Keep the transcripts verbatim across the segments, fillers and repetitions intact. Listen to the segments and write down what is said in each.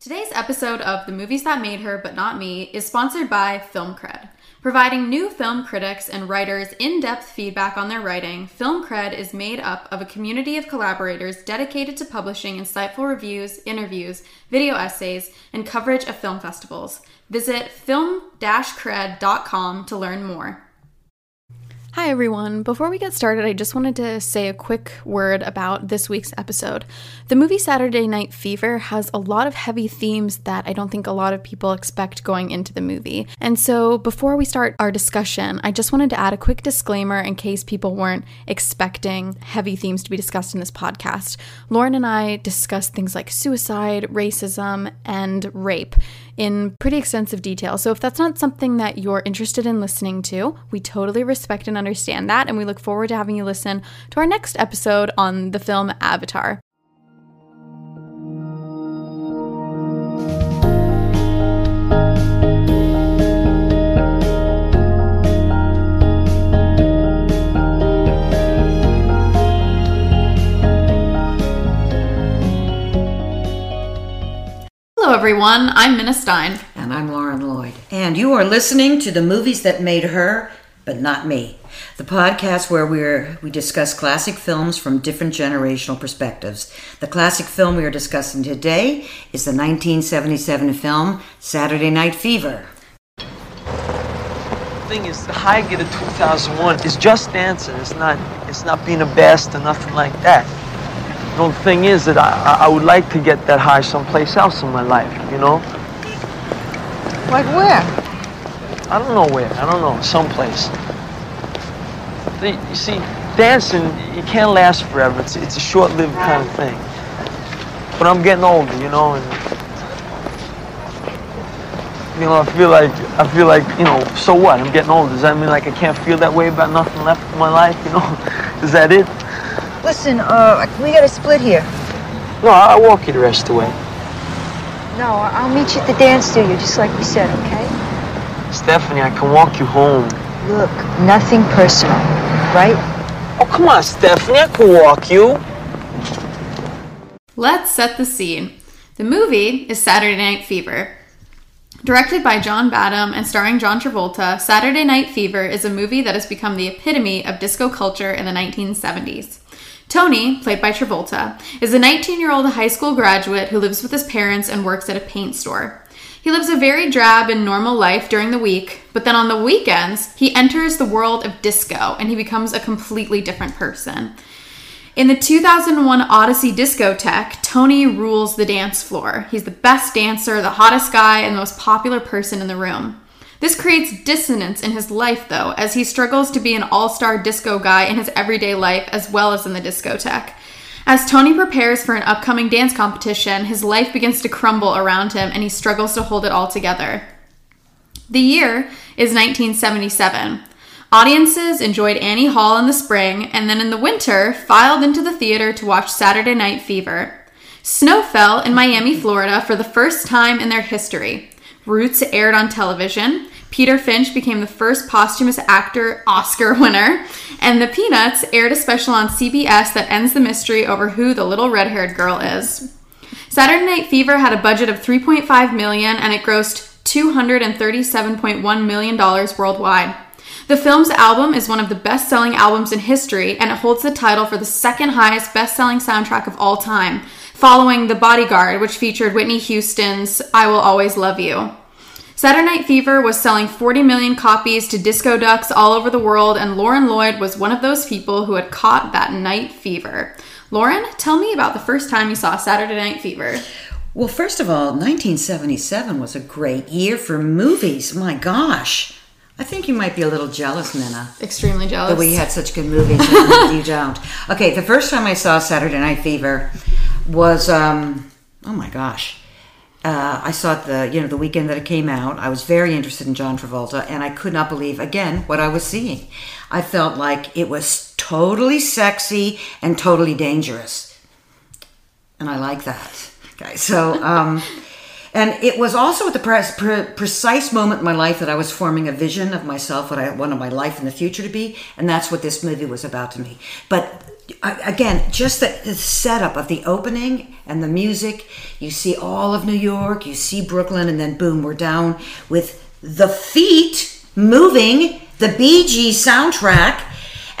Today's episode of The Movies That Made Her But Not Me is sponsored by FilmCred. Providing new film critics and writers in-depth feedback on their writing, FilmCred is made up of a community of collaborators dedicated to publishing insightful reviews, interviews, video essays, and coverage of film festivals. Visit film dash cred dot com to learn more. Hi everyone. Before we get started, I just wanted to say a quick word about this week's episode. The movie Saturday Night Fever has a lot of heavy themes that I don't think a lot of people expect going into the movie. And so before we start our discussion, I just wanted to add a quick disclaimer in case people weren't expecting heavy themes to be discussed in this podcast. Lauren and I discuss things like suicide, racism, and rape in pretty extensive detail. So if that's not something that you're interested in listening to, we totally respect and understand. understand that, and we look forward to having you listen to our next episode on the film Avatar. Hello everyone, I'm Minnah Stein. And I'm Lauren Lloyd. And you are listening to The Movies That Made Her, But Not Me. The podcast where we're, we discuss classic films from different generational perspectives. The classic film we are discussing today is the nineteen seventy-seven film Saturday Night Fever. The thing is, the high get of two thousand one is just dancing. It's not, it's not being a best or nothing like that. The only thing is that I, I would like to get that high someplace else in my life, you know? Like where? I don't know where. I don't know. Someplace. You see, dancing, you can't last forever. It's, it's a short-lived kind of thing. But I'm getting older, you know, and, you know, I feel like, I feel like, you know, so what? I'm getting older. Does that mean, like, I can't feel that way about nothing left in my life, you know? Is that it? Listen, uh, we gotta split here. No, I'll walk you the rest of the way. No, I'll meet you at the dance studio, just like you said, okay? Stephanie, I can walk you home. Look, nothing personal, right? Oh, come on, Stephanie, I can walk you. Let's set the scene. The movie is Saturday Night Fever. Directed by John Badham and starring John Travolta, Saturday Night Fever is a movie that has become the epitome of disco culture in the nineteen seventies. Tony, played by Travolta, is a nineteen-year-old high school graduate who lives with his parents and works at a paint store. He lives a very drab and normal life during the week, but then on the weekends, he enters the world of disco and he becomes a completely different person. In the two thousand one Odyssey discotheque, Tony rules the dance floor. He's the best dancer, the hottest guy, and the most popular person in the room. This creates dissonance in his life, though, as he struggles to be an all-star disco guy in his everyday life as well as in the discotheque. As Tony prepares for an upcoming dance competition, his life begins to crumble around him and he struggles to hold it all together. The year is nineteen seventy-seven. Audiences enjoyed Annie Hall in the spring and then in the winter filed into the theater to watch Saturday Night Fever. Snow fell in Miami, Florida for the first time in their history. Roots aired on television. Peter Finch became the first posthumous actor Oscar winner, and The Peanuts aired a special on C B S that ends the mystery over who the little red-haired girl is. Saturday Night Fever had a budget of three point five million dollars, and it grossed two hundred thirty-seven point one million dollars worldwide. The film's album is one of the best-selling albums in history, and it holds the title for the second highest best-selling soundtrack of all time, following The Bodyguard, which featured Whitney Houston's I Will Always Love You. Saturday Night Fever was selling forty million copies to disco ducks all over the world, and Lauren Lloyd was one of those people who had caught that night fever. Lauren, tell me about the first time you saw Saturday Night Fever. Well, first of all, nineteen seventy-seven was a great year for movies. My gosh. I think you might be a little jealous, Minnah. Extremely jealous. That we had such good movies and you don't. Okay, the first time I saw Saturday Night Fever was, um, oh my gosh. Uh, I saw it the, you know, the weekend that it came out. I was very interested in John Travolta, and I could not believe, again, what I was seeing. I felt like it was totally sexy and totally dangerous. And I like that. Okay, so, um, and it was also at the pre- pre- precise moment in my life that I was forming a vision of myself, what I wanted my life in the future to be, and that's what this movie was about to me. But again, just the, the setup of the opening and the music. You see all of New York, you see Brooklyn, and then boom, we're down with the feet moving, the Bee Gees soundtrack.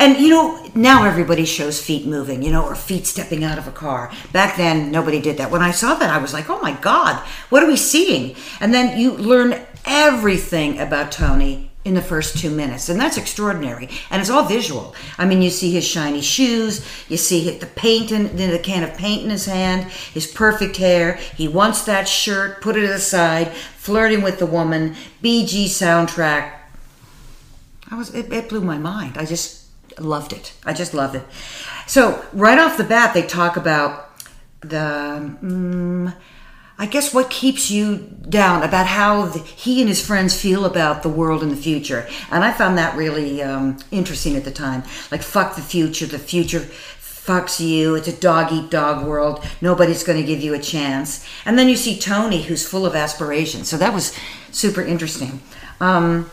And, you know, now everybody shows feet moving, you know, or feet stepping out of a car. Back then, nobody did that. When I saw that, I was like, oh, my God, what are we seeing? And then you learn everything about Tony in the first two minutes. And that's extraordinary. And it's all visual. I mean, you see his shiny shoes. You see the paint in the can of paint in his hand, his perfect hair. He wants that shirt, put it to the side, flirting with the woman, Bee Gees soundtrack. I was, it, it blew my mind. I just... loved it. I just loved it. So right off the bat, they talk about the, um, I guess, what keeps you down, about how the, he and his friends feel about the world in the future. And I found that really um, interesting at the time. Like, fuck the future. The future fucks you. It's a dog-eat-dog world. Nobody's going to give you a chance. And then you see Tony, who's full of aspirations. So that was super interesting. Um,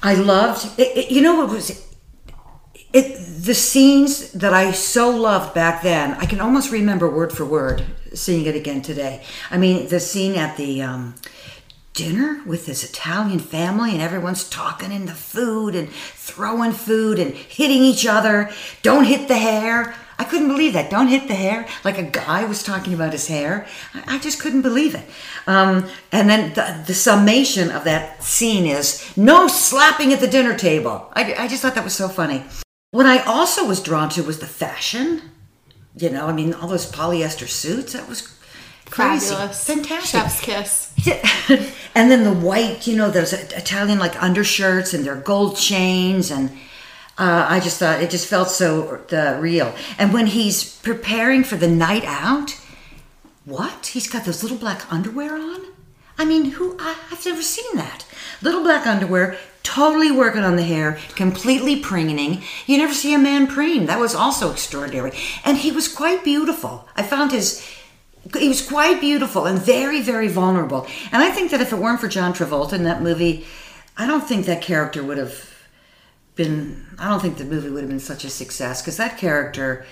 I loved, it, it, you know what was It, the scenes that I so loved back then, I can almost remember word for word seeing it again today. I mean, the scene at the um, dinner with this Italian family, and everyone's talking in the food and throwing food and hitting each other. Don't hit the hair. I couldn't believe that. Don't hit the hair. Like, a guy was talking about his hair. I, I just couldn't believe it. Um, and then the, the summation of that scene is no slapping at the dinner table. I, I just thought that was so funny. What I also was drawn to was the fashion. You know, I mean, all those polyester suits. That was crazy. Fabulous. Fantastic. Chef's kiss. Yeah. And then the white, you know, those Italian, like, undershirts and their gold chains. And uh, I just thought it just felt so uh, real. And when he's preparing for the night out, what? He's got those little black underwear on? I mean, who? I, I've never seen that. Little black underwear, totally working on the hair, completely preening. You never see a man preen. That was also extraordinary. And he was quite beautiful. I found his, he was quite beautiful and very, very vulnerable. And I think that if it weren't for John Travolta in that movie, I don't think that character would have been, I don't think the movie would have been such a success, because that character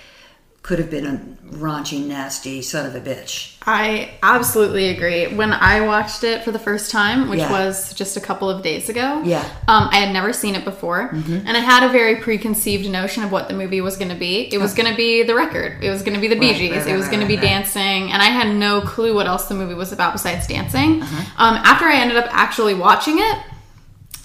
could have been a raunchy, nasty son of a bitch. I absolutely agree. When I watched it for the first time, which yeah. was just a couple of days ago, yeah, um, I had never seen it before, mm-hmm. and I had a very preconceived notion of what the movie was going to be. It was going to be The Record. It was going to be the Bee Gees. Right, right, it was right, going right, to be right. dancing, and I had no clue what else the movie was about besides dancing. Uh-huh. Um, after I ended up actually watching it,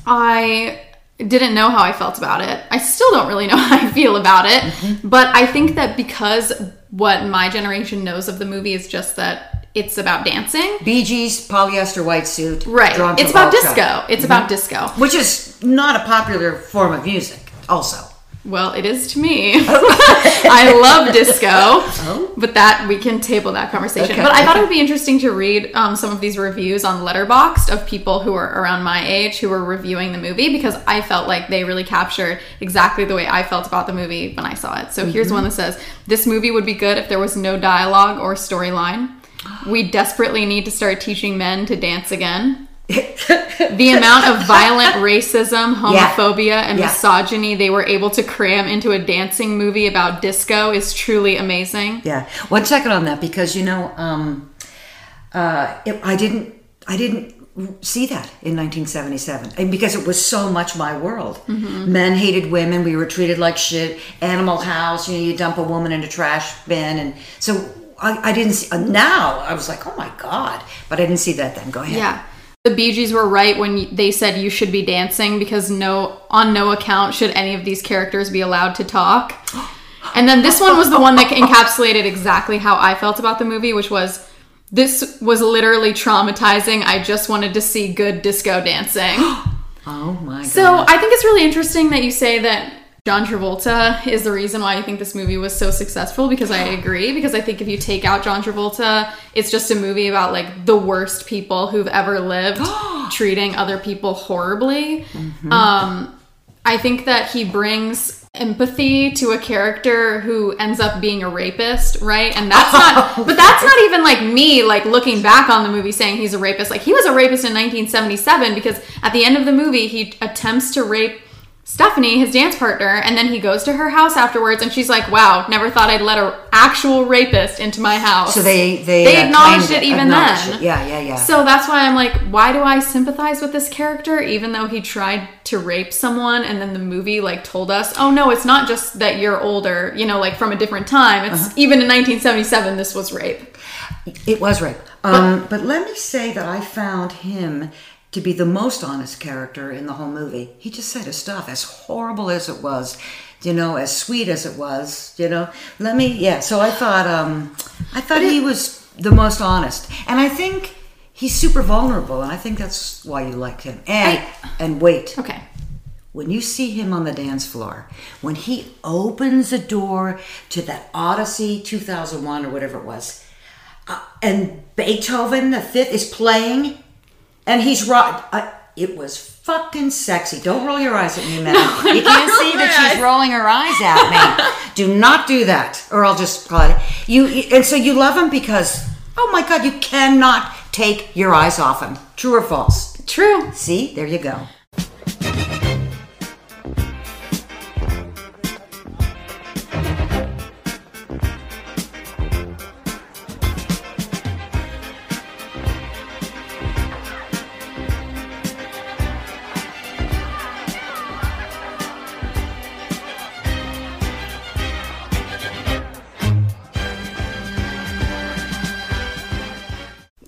I... didn't know how I felt about it. I still don't really know how I feel about it. Mm-hmm. But I think that because what my generation knows of the movie is just that it's about dancing. Bee Gees, polyester white suit. Right. It's about disco. It's mm-hmm. about disco. Which is not a popular form of music also. Well, it is to me. I love disco, oh. but that we can table that conversation. Okay. But I thought it would be interesting to read um, some of these reviews on Letterboxd of people who are around my age who were reviewing the movie, because I felt like they really captured exactly the way I felt about the movie when I saw it. So mm-hmm. here's one that says, "This movie would be good if there was no dialogue or storyline. We desperately need to start teaching men to dance again. The amount of violent racism, homophobia, yeah. and yeah. misogyny they were able to cram into a dancing movie about disco is truly amazing." Yeah. One second on that, because, you know, um, uh, it, I didn't, I didn't see that in nineteen seventy-seven, and because it was so much my world. Mm-hmm. Men hated women. We were treated like shit. Animal House. You know, you dump a woman in a trash bin, and so I, I didn't see. Uh, now I was like, oh my God, but I didn't see that then. Go ahead. Yeah. "The Bee Gees were right when they said you should be dancing, because no, on no account should any of these characters be allowed to talk." And then this one was the one that encapsulated exactly how I felt about the movie, which was, "This was literally traumatizing. I just wanted to see good disco dancing." Oh my God. So I think it's really interesting that you say that John Travolta is the reason why you think this movie was so successful, because I agree. Because I think if you take out John Travolta, it's just a movie about, like, the worst people who've ever lived treating other people horribly. Mm-hmm. Um, I think that he brings empathy to a character who ends up being a rapist, right? And that's not, oh, but that's not even like me, like, looking back on the movie saying he's a rapist. Like, he was a rapist in nineteen seventy-seven, because at the end of the movie, he attempts to rape Stephanie, his dance partner, and then he goes to her house afterwards, and she's like, wow, never thought I'd let an actual rapist into my house. So they they, they acknowledged uh, it even acknowledged then. It. Yeah, yeah, yeah. So that's why I'm like, why do I sympathize with this character, even though he tried to rape someone, and then the movie like told us, oh no, it's not just that you're older, you know, like from a different time. It's uh-huh. even in nineteen seventy-seven, this was rape. It was rape. Um, but, but let me say that I found him to be the most honest character in the whole movie. He just said his stuff, as horrible as it was, you know, as sweet as it was, you know. Let me, yeah, so I thought, um, I thought he was the most honest. And I think he's super vulnerable, and I think that's why you like him. And, I, and wait. Okay. When you see him on the dance floor, when he opens the door to that Odyssey two thousand one or whatever it was, uh, and Beethoven the Fifth is playing, and he's right. I, it was fucking sexy. Don't roll your eyes at me, man. No, you can't see that she's rolling her eyes at me. Do not do that, or I'll just call it. You, and so you love him because, oh my God, you cannot take your eyes off him. True or false? True. See, there you go.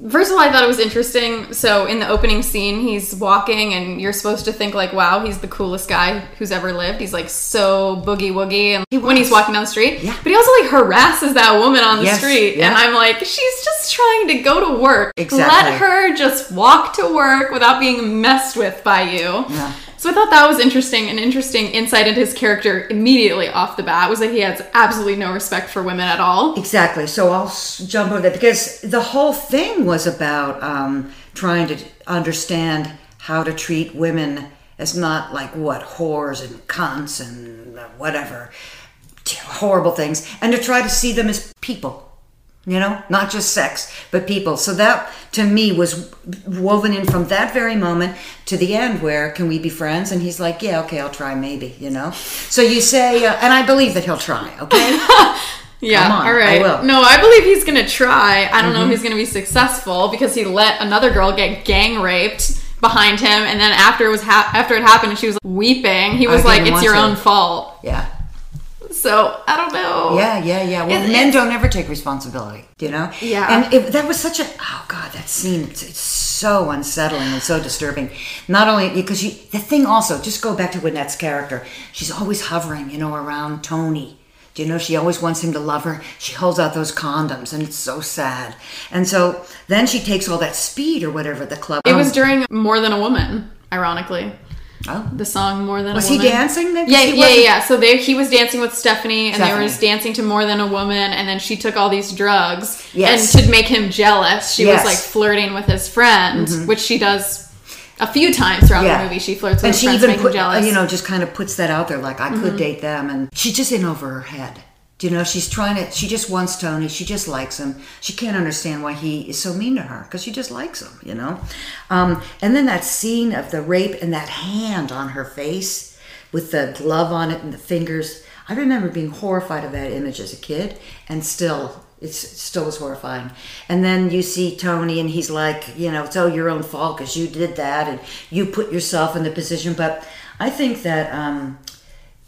First of all, I thought it was interesting. So in the opening scene, he's walking and you're supposed to think like, wow, he's the coolest guy who's ever lived. He's like so boogie woogie and he when he's walking down the street. Yeah. But he also like harasses that woman on the yes. street. Yeah. And I'm like, she's just trying to go to work. Exactly. Let her just walk to work without being messed with by you. Yeah. So I thought that was interesting. An interesting insight into his character immediately off the bat was that he has absolutely no respect for women at all. Exactly. So I'll jump over that because the whole thing was about um, trying to understand how to treat women as not like what, whores and cunts and whatever, horrible things, and to try to see them as people. You know, not just sex, but people. So that, to me, was woven in from that very moment to the end where, can we be friends? And he's like, yeah, okay, I'll try maybe, you know? So you say, uh, and I believe that he'll try, okay? Yeah, come on, all right. I will. No, I believe he's going to try. I don't mm-hmm. know if he's going to be successful because he let another girl get gang raped behind him. And then after it, was ha- after it happened and she was weeping, he was I like, it's your to. own fault. Yeah. So, I don't know. Yeah, yeah, yeah. Well, it, men don't ever take responsibility, you know? Yeah. And it, that was such a, oh God, that scene, it's, it's so unsettling and so disturbing. Not only, because she, the thing also, just go back to Annette's character. She's always hovering, you know, around Tony. Do you know, she always wants him to love her. She holds out those condoms, and it's so sad. And so, then she takes all that speed or whatever the club. It was during More Than a Woman, ironically. Oh. The song More Than a Woman. Was he dancing? Yeah, he yeah, yeah. So they, he was dancing with Stephanie, and Stephanie. They were just dancing to More Than a Woman, and then she took all these drugs. Yes. And to make him jealous, she yes. was like flirting with his friend, mm-hmm. which she does a few times throughout yeah. the movie. She flirts with and his she friends, even to make put, him jealous. You know, just kind of puts that out there, like, I could mm-hmm. date them. And she's just in over her head. Do you know, she's trying to, she just wants Tony. She just likes him. She can't understand why he is so mean to her because she just likes him, you know. Um, and then that scene of the rape and that hand on her face with the glove on it and the fingers. I remember being horrified of that image as a kid, and still, it's, it still was horrifying. And then you see Tony and he's like, you know, it's all your own fault because you did that and you put yourself in the position. But I think that um,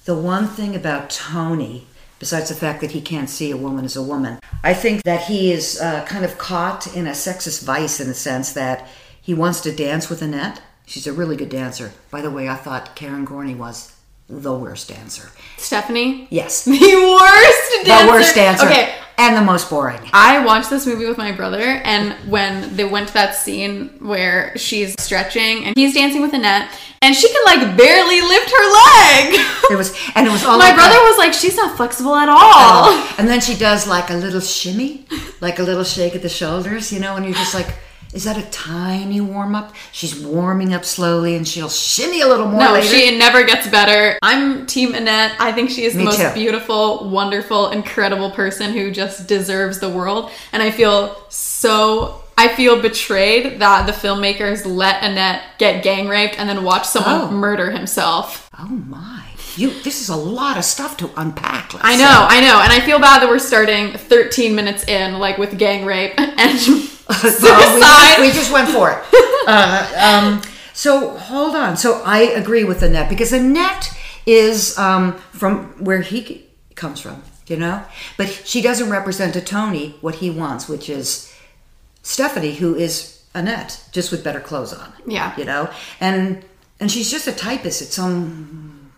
the one thing about Tony, besides the fact that he can't see a woman as a woman, I think that he is uh, kind of caught in a sexist vice in the sense that he wants to dance with Annette. She's a really good dancer. By the way, I thought Karen Gorney was the worst dancer. Stephanie? Yes. The worst dancer? The worst dancer. Okay. And the most boring. I watched this movie with my brother, and when they went to that scene where she's stretching and he's dancing with Annette, and she can like barely lift her leg. It was, and it was all. My like brother that. was like, "She's not flexible at all." Uh, and then she does like a little shimmy, like a little shake at the shoulders, you know, and you're just like, is that a tiny warm-up? She's warming up slowly, and she'll shimmy a little more no, later. No, she never gets better. I'm Team Annette. I think she is the Me most too. beautiful, wonderful, incredible person who just deserves the world. And I feel so... I feel betrayed that the filmmakers let Annette get gang raped and then watch someone oh. murder himself. Oh my! You, this is a lot of stuff to unpack. Let's I know, say. I know, and I feel bad that we're starting thirteen minutes in, like with gang rape and suicide. Well, we, we just went for it. uh, um, so hold on. So I agree with Annette, because Annette is um, from where he comes from, you know, but she doesn't represent to Tony what he wants, which is Stephanie, who is Annette, just with better clothes on. Yeah, you know, and. And she's just a typist at some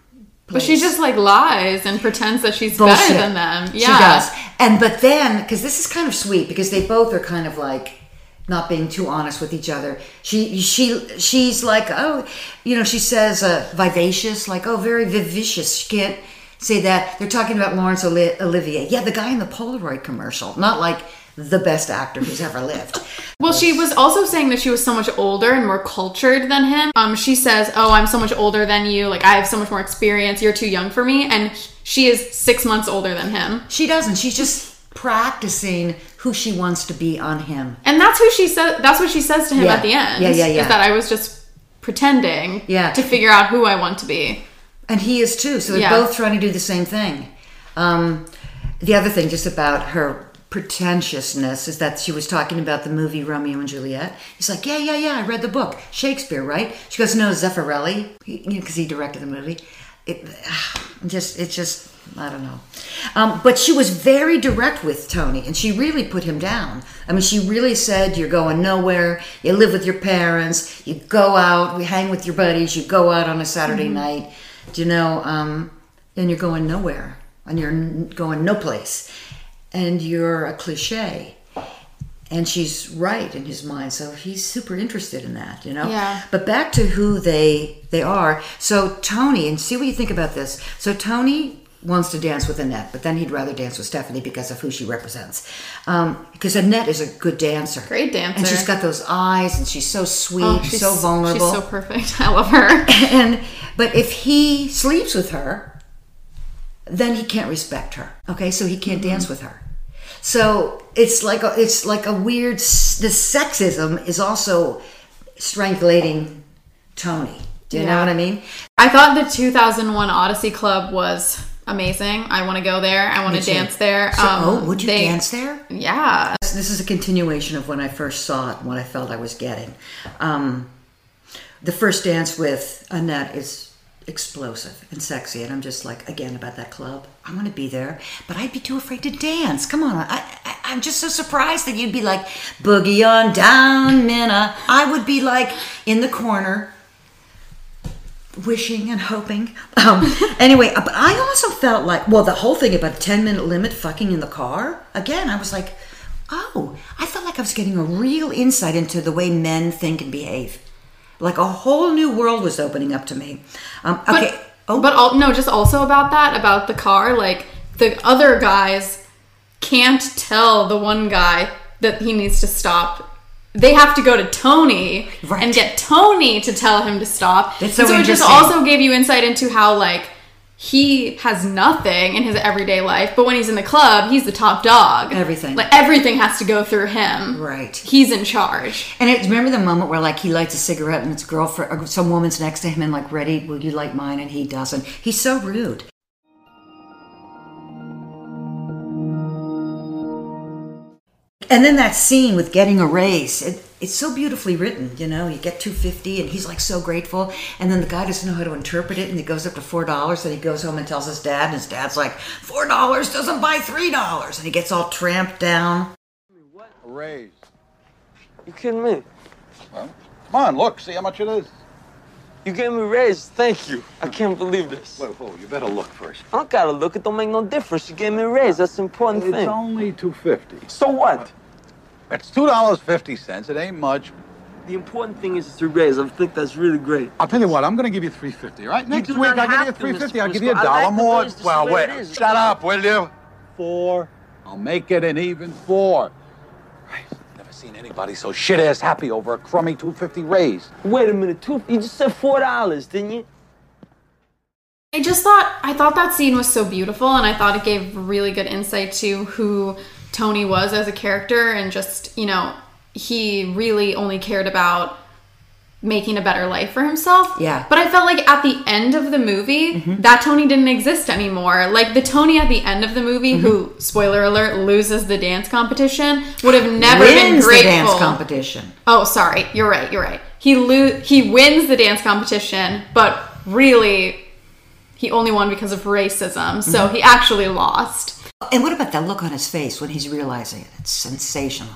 place. But she just like lies and pretends that she's Bullshit. better than them. Yeah. She does. And but then, because this is kind of sweet, because they both are kind of like not being too honest with each other. She she she's like, oh, you know, she says uh, vivacious, like, oh, very vivacious. She can't say that. They're talking about Laurence Olivier. Yeah, the guy in the Polaroid commercial. Not like the best actor who's ever lived. Well, she was also saying that she was so much older and more cultured than him. Um, she says, oh, I'm so much older than you. Like, I have so much more experience. You're too young for me. And she is six months older than him. She doesn't. She's just practicing who she wants to be on him. And that's who she said. That's what she says to him yeah. at the end. Yeah, yeah, yeah. Is that I was just pretending yeah. to figure out who I want to be. And he is too. So they're yeah. both trying to do the same thing. Um, the other thing just about her pretentiousness is that she was talking about the movie Romeo and Juliet. He's like, yeah, yeah, yeah, I read the book. Shakespeare, right? She goes, no, Zeffirelli, because he, he directed the movie. It just, it just, I don't know. Um, but she was very direct with Tony, and she really put him down. I mean, she really said, you're going nowhere. You live with your parents. You go out. We hang with your buddies. You go out on a Saturday mm-hmm. night, you know, um, and you're going nowhere, and you're going no place. And you're a cliche. And she's right in his mind. So he's super interested in that, you know? Yeah. But back to who they they are. So Tony, and see what you think about this. So Tony wants to dance with Annette, but then he'd rather dance with Stephanie because of who she represents. Um, because Annette is a good dancer. Great dancer. And she's got those eyes, and she's so sweet, oh, she's, so vulnerable. She's so perfect. I love her. and But if he sleeps with her, then he can't respect her. Okay, so he can't mm-hmm. dance with her. So it's like a, it's like a weird. The sexism is also strangulating Tony. Do you yeah. know what I mean? I thought the two thousand one Odyssey Club was amazing. I want to go there. I want to dance there. So, um, oh, would you they, dance there? Yeah. This is a continuation of when I first saw it and what I felt I was getting. Um, the first dance with Annette is explosive and sexy, and I'm just like, again, about that club, I want to be there, but I'd be too afraid to dance. Come on, I, I, I'm just so surprised that you'd be like, boogie on down, Minnah. I would be like in the corner wishing and hoping. Um, anyway, but I also felt like, well, the whole thing about a ten minute limit fucking in the car, again, I was like, oh, I felt like I was getting a real insight into the way men think and behave. Like a whole new world was opening up to me. Um, okay. But, oh. but all, no, just also about that, about the car, like the other guys can't tell the one guy that he needs to stop. They have to go to Tony right. and get Tony to tell him to stop. That's so and so it just also gave you insight into how like he has nothing in his everyday life, but when he's in the club, he's the top dog. Everything. Like, everything has to go through him. Right. He's in charge. And it, remember the moment where, like, he lights a cigarette and it's girlfriend, or some woman's next to him and, like, ready, will you light mine? And he doesn't. He's so rude. And then that scene with getting a raise, it, it's so beautifully written, you know, you get two fifty and he's like so grateful, and then the guy doesn't know how to interpret it and it goes up to four dollars, and he goes home and tells his dad, and his dad's like, four dollars doesn't buy three dollars, and he gets all tramped down. What? A raise. You kidding me? Well, come on, look, see how much it is. You gave me a raise, thank you. I can't believe this. Whoa, whoa, you better look first. I don't gotta look, it don't make no difference. You gave me a raise, that's an important it's thing. It's only two fifty. So what? It's two dollars and fifty cents. It ain't much. The important thing is it's a raise. I think that's really great. I'll tell you what, I'm going to give you three fifty, right? Next week, I'll give you three fifty. I'll give you a dollar more. Well, wait. Shut up, will you? Four. I'll make it an even four. Right. Never seen anybody so shit-ass happy over a crummy two fifty raise. Wait a minute. Two, you just said four dollars, didn't you? I just thought, I thought that scene was so beautiful, and I thought it gave really good insight to who Tony was as a character, and just, you know, he really only cared about making a better life for himself. Yeah. But I felt like at the end of the movie, mm-hmm. that Tony didn't exist anymore. Like, the Tony at the end of the movie mm-hmm. who, spoiler alert, loses the dance competition would have never wins been grateful. Wins the dance competition. Oh, sorry. You're right. You're right. He lo- He wins the dance competition, but really, he only won because of racism. So mm-hmm. he actually lost. And what about that look on his face when he's realizing it? It's sensational.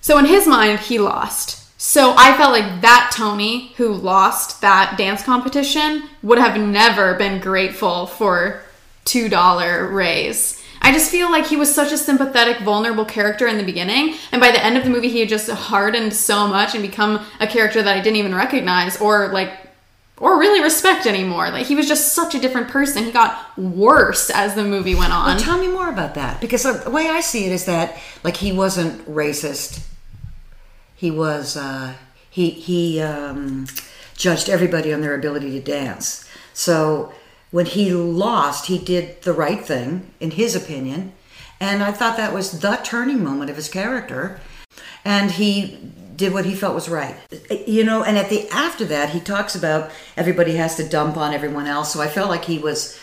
So in his mind, he lost. So I felt like that Tony who lost that dance competition would have never been grateful for two dollar raise. I just feel like he was such a sympathetic, vulnerable character in the beginning. And by the end of the movie, he had just hardened so much and become a character that I didn't even recognize or like, or really respect anymore. Like, he was just such a different person. He got worse as the movie went on. Well, tell me more about that. Because the way I see it is that, like, he wasn't racist. He was, uh, he, he um, judged everybody on their ability to dance. So when he lost, he did the right thing, in his opinion. And I thought that was the turning moment of his character. And he did what he felt was right. You know, and at the after that, he talks about everybody has to dump on everyone else. So I felt like he was,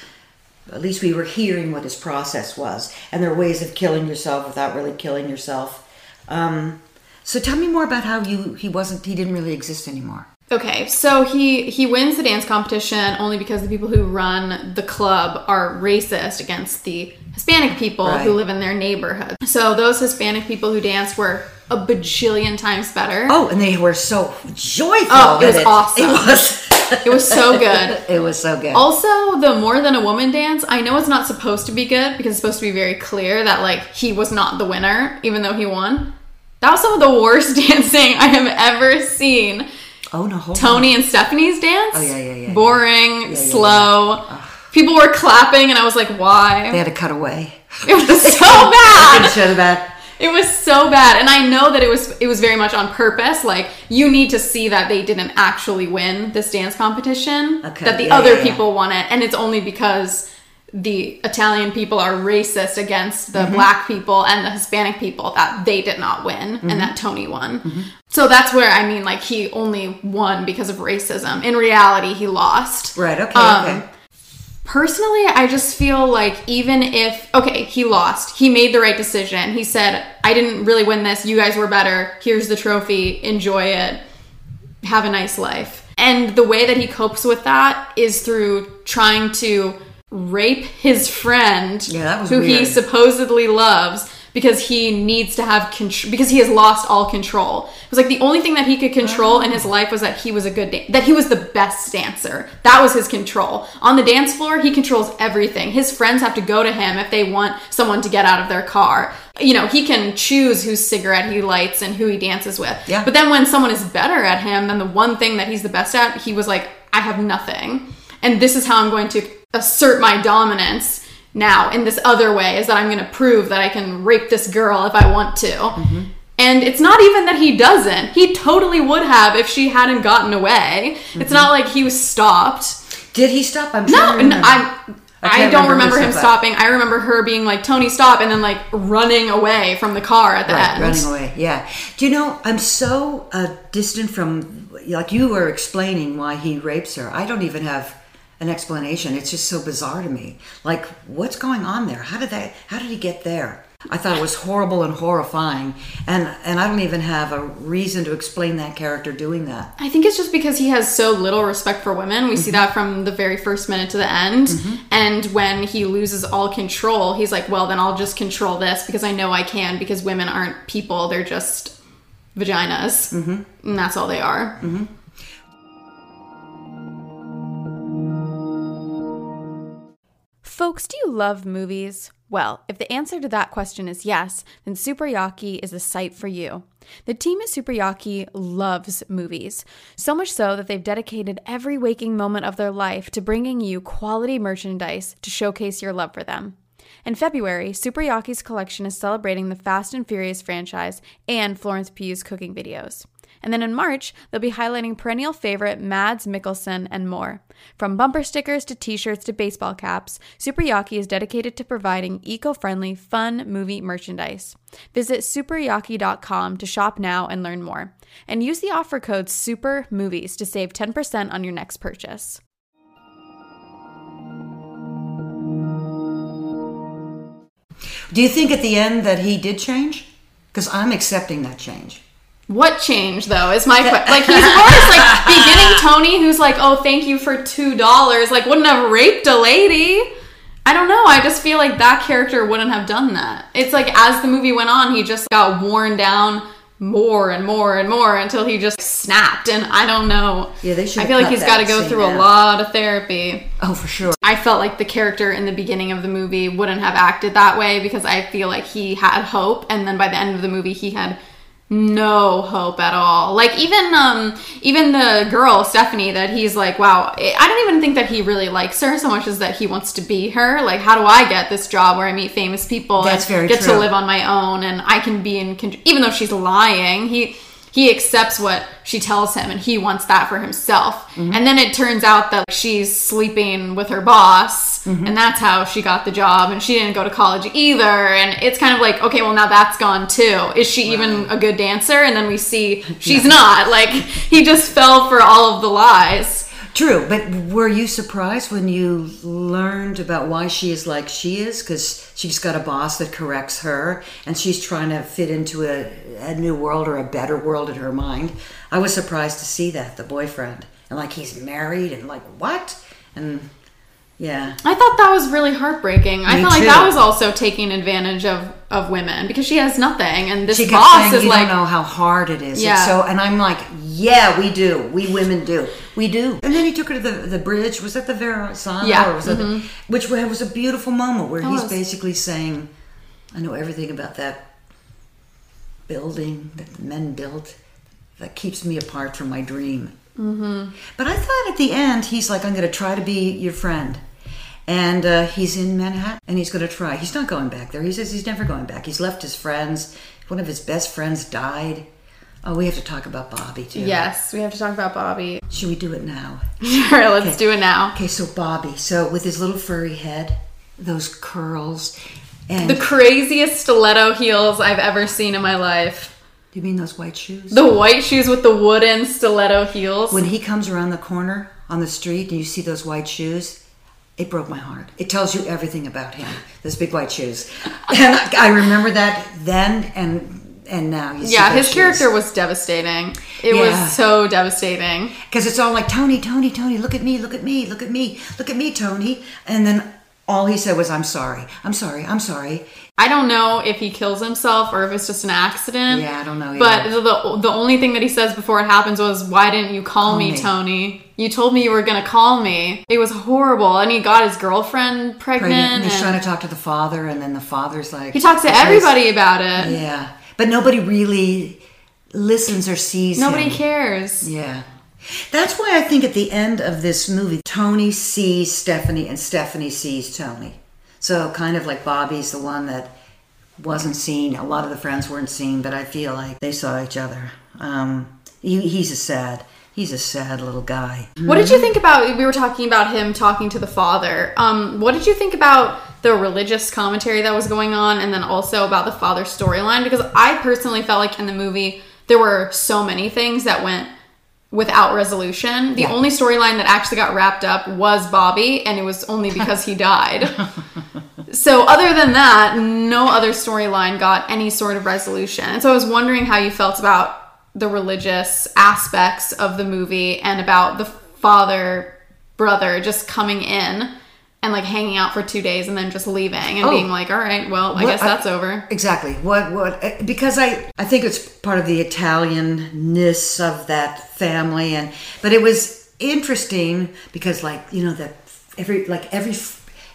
at least we were hearing what his process was. And there are ways of killing yourself without really killing yourself. Um... So tell me more about how you he wasn't he didn't really exist anymore. Okay, so he he wins the dance competition only because the people who run the club are racist against the Hispanic people right. who live in their neighborhood. So those Hispanic people who danced were a bajillion times better. Oh, and they were so joyful. Oh, it was it. awesome. It was. It was so good. It was so good. Also, the More Than a Woman dance, I know it's not supposed to be good because it's supposed to be very clear that like he was not the winner, even though he won. That was some of the worst dancing I have ever seen. Oh, no. Hold Tony on. and Stephanie's dance. Oh, yeah, yeah, yeah. Boring, yeah, yeah, slow. Yeah, yeah. People were clapping, and I was like, why? They had to cut away. It was so bad. It was bad. It was so bad. And I know that it was it was very much on purpose. Like, you need to see that they didn't actually win this dance competition. Okay. That the yeah, other yeah, people yeah. won it. And it's only because the Italian people are racist against the mm-hmm. black people and the Hispanic people that they did not win mm-hmm. and that Tony won. Mm-hmm. So that's where, I mean, like, he only won because of racism. In reality, he lost. Right, okay, um, okay. Personally, I just feel like even if, okay, he lost. He made the right decision. He said, I didn't really win this. You guys were better. Here's the trophy. Enjoy it. Have a nice life. And the way that he copes with that is through trying to rape his friend yeah, who weird. he supposedly loves because he needs to have control because he has lost all control. It was like the only thing that he could control oh. in his life was that he was a good da- that he was the best dancer. That was his control. On the dance floor, he controls everything. His friends have to go to him if they want someone to get out of their car. You know, he can choose whose cigarette he lights and who he dances with. Yeah. But then when someone is better at him than the one thing that he's the best at, he was like, I have nothing. And this is how I'm going to assert my dominance now in this other way, is that I'm going to prove that I can rape this girl if I want to. Mm-hmm. And it's not even that he doesn't. He totally would have if she hadn't gotten away. Mm-hmm. It's not like he was stopped. Did he stop? I'm no, no I, I, I don't remember, remember him stopping. I remember her being like, Tony, stop, and then like running away from the car at the right, end. Running away, yeah. Do you know, I'm so uh, distant from, like you were explaining why he rapes her. I don't even have an explanation. It's just so bizarre to me. Like, what's going on there? How did that? How did he get there? I thought it was horrible and horrifying, and and I don't even have a reason to explain that character doing that. I think it's just because he has so little respect for women. We mm-hmm. see that from the very first minute to the end. Mm-hmm. And when he loses all control, he's like, well, then I'll just control this because I know I can. Because women aren't people; they're just vaginas, mm-hmm. and that's all they are. Mm-hmm. Folks, do you love movies? Well, if the answer to that question is yes, then Super Yaki is the site for you. The team at Super Yaki loves movies, so much so that they've dedicated every waking moment of their life to bringing you quality merchandise to showcase your love for them. In February, Super Yaki's collection is celebrating the Fast and Furious franchise and Florence Pugh's cooking videos. And then in March, they'll be highlighting perennial favorite Mads Mikkelsen and more. From bumper stickers to t-shirts to baseball caps, Super Yaki is dedicated to providing eco-friendly, fun movie merchandise. Visit super yaki dot com to shop now and learn more. And use the offer code SUPERMOVIES to save ten percent on your next purchase. Do you think at the end that he did change? Because I'm accepting that change. What change, though, is my question. Like, he's, of course, like, beginning Tony, who's like, oh, thank you for two dollars. Like, wouldn't have raped a lady. I don't know. I just feel like that character wouldn't have done that. It's like, as the movie went on, he just got worn down more and more and more until he just snapped. And I don't know. Yeah, they should I feel like he's got to go through out. a lot of therapy. Oh, for sure. I felt like the character in the beginning of the movie wouldn't have acted that way because I feel like he had hope. And then by the end of the movie, he had no hope at all. Like, even um even the girl Stephanie that he's like, wow, I don't even think that he really likes her so much as that he wants to be her. Like, how do I get this job where I meet famous people that's and very get true. to live on my own, and I can be in con- even though she's lying, he he accepts what she tells him and he wants that for himself. Mm-hmm. And then it turns out that she's sleeping with her boss, mm-hmm. and that's how she got the job, and she didn't go to college either. And it's kind of like, okay, well, now that's gone too. Is she right. even a good dancer? And then we see she's yeah. not. Like, he just fell for all of the lies. True, but were you surprised when you learned about why she is like she is? Because she's got a boss that corrects her, and she's trying to fit into a, a new world or a better world in her mind. I was surprised to see that, the boyfriend. And, like, he's married, and, like, what? And, yeah. I thought that was really heartbreaking. Me I felt too. like that was also taking advantage of, of women, because she has nothing, and this she boss saying, is you like... you don't know how hard it is. Yeah. It's so, and I'm like... Yeah, we do. We women do. We do. And then he took her to the, the bridge. Was that the Verrazano? Yeah. Or was that mm-hmm. the, which was a beautiful moment where that he's was. basically saying, I know everything about that building that the men built that keeps me apart from my dream. Mm-hmm. But I thought at the end, he's like, I'm going to try to be your friend. And uh, he's in Manhattan and he's going to try. He's not going back there. He says he's never going back. He's left his friends. One of his best friends died. Oh, we have to talk about Bobby, too. Yes, we have to talk about Bobby. Should we do it now? Sure, let's okay. do it now. Okay, so Bobby. So with his little furry head, those curls. And the craziest stiletto heels I've ever seen in my life. You mean those white shoes? The white shoes with the wooden stiletto heels. When he comes around the corner on the street and you see those white shoes, it broke my heart. It tells you everything about him, those big white shoes. And I remember that then and... and now you see yeah his character shoes. was devastating it yeah. was so devastating because it's all like Tony Tony Tony look at me look at me look at me look at me Tony, and then all he said was I'm sorry I'm sorry I'm sorry. I don't know if he kills himself or if it's just an accident. Yeah, I don't know either. But the the only thing that he says before it happens was, why didn't you call, call me, me Tony? You told me you were gonna call me. It was horrible. And he got his girlfriend pregnant, pregnant. And he's and trying to talk to the father, and then the father's like, he talks to he everybody says, about it yeah but nobody really listens or sees Nobody him. cares. Yeah. That's why I think at the end of this movie, Tony sees Stephanie and Stephanie sees Tony. So kind of like Bobby's the one that wasn't seen. A lot of the friends weren't seen, but I feel like they saw each other. Um, he, he's a sad... He's a sad little guy. What did you think about, we were talking about him talking to the father. Um, what did you think about the religious commentary that was going on, and then also about the father's storyline? Because I personally felt like in the movie, there were so many things that went without resolution. The yeah. only storyline that actually got wrapped up was Bobby, and it was only because he died. So other than that, no other storyline got any sort of resolution. And so I was wondering how you felt about the religious aspects of the movie and about the father brother just coming in and like hanging out for two days and then just leaving and oh. being like, all right, well, I what, guess that's I, over. Exactly. What, what, because I, I think it's part of the Italian-ness of that family. And, but it was interesting because like, you know, the every, like every,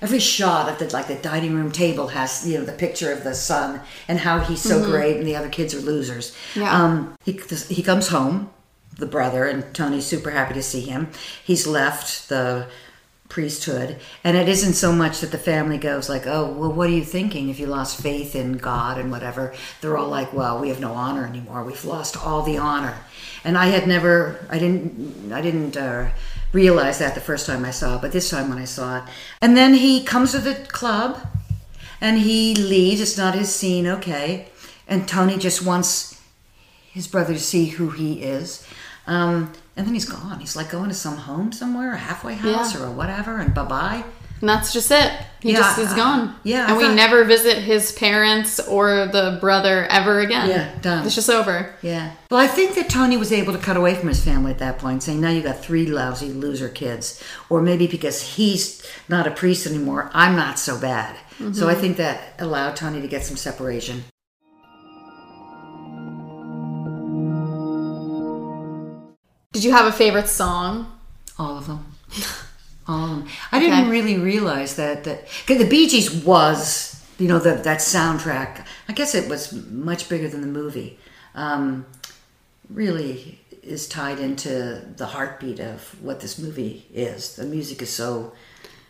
every shot of the, like the dining room table has, you know, the picture of the son and how he's so mm-hmm. great and the other kids are losers. Yeah. Um, he, he comes home, the brother, and Tony's super happy to see him. He's left the priesthood. And it isn't so much that the family goes like, oh, well, what are you thinking if you lost faith in God and whatever? They're all like, well, we have no honor anymore. We've lost all the honor. And I had never, I didn't, I didn't uh, realize that the first time I saw it, but this time when I saw it. And then he comes to the club and he leaves. It's not his scene, okay. And Tony just wants his brother to see who he is. Um, and then he's gone. He's like going to some home somewhere, a halfway house yeah. or a whatever, and bye-bye. And that's just it. He yeah, just is uh, gone. Yeah. And I we thought... never visit his parents or the brother ever again. Yeah, done. It's just over. Yeah. Well, I think that Tony was able to cut away from his family at that point, saying, now you got three lousy loser kids. Or maybe because he's not a priest anymore, I'm not so bad. Mm-hmm. So I think that allowed Tony to get some separation. Did you have a favorite song? All of them. All of them. I okay. didn't really realize that. that cause the Bee Gees was, you know, the, that soundtrack. I guess it was much bigger than the movie. Um, really is tied into the heartbeat of what this movie is. The music is so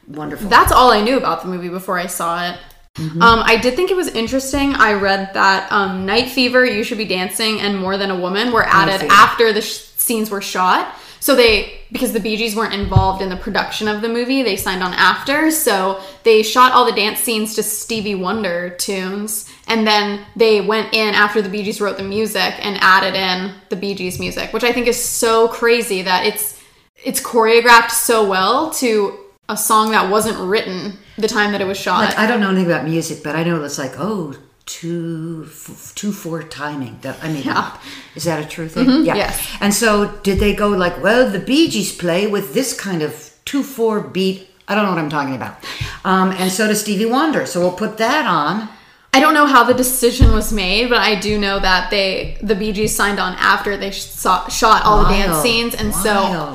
wonderful. That's all I knew about the movie before I saw it. Mm-hmm. Um, I did think it was interesting. I read that um, Night Fever, You Should Be Dancing, and More Than a Woman were added after the sh- scenes were shot. So they, because the Bee Gees weren't involved in the production of the movie, they signed on after. So they shot all the dance scenes to Stevie Wonder tunes. And then they went in after the Bee Gees wrote the music and added in the Bee Gees music, which I think is so crazy that it's it's choreographed so well to a song that wasn't written the time that it was shot. Like, I don't know anything about music, but I know it's like, oh, two, f- two, four timing. That, I mean, yeah. Is that a true thing? Mm-hmm. Yeah. Yes. And so did they go like, well, the Bee Gees play with this kind of two, four beat. I don't know what I'm talking about. Um, and so does Stevie Wonder. So we'll put that on. I don't know how the decision was made, but I do know that they, the Bee Gees signed on after they shot, shot all wild, the dance scenes, and wild.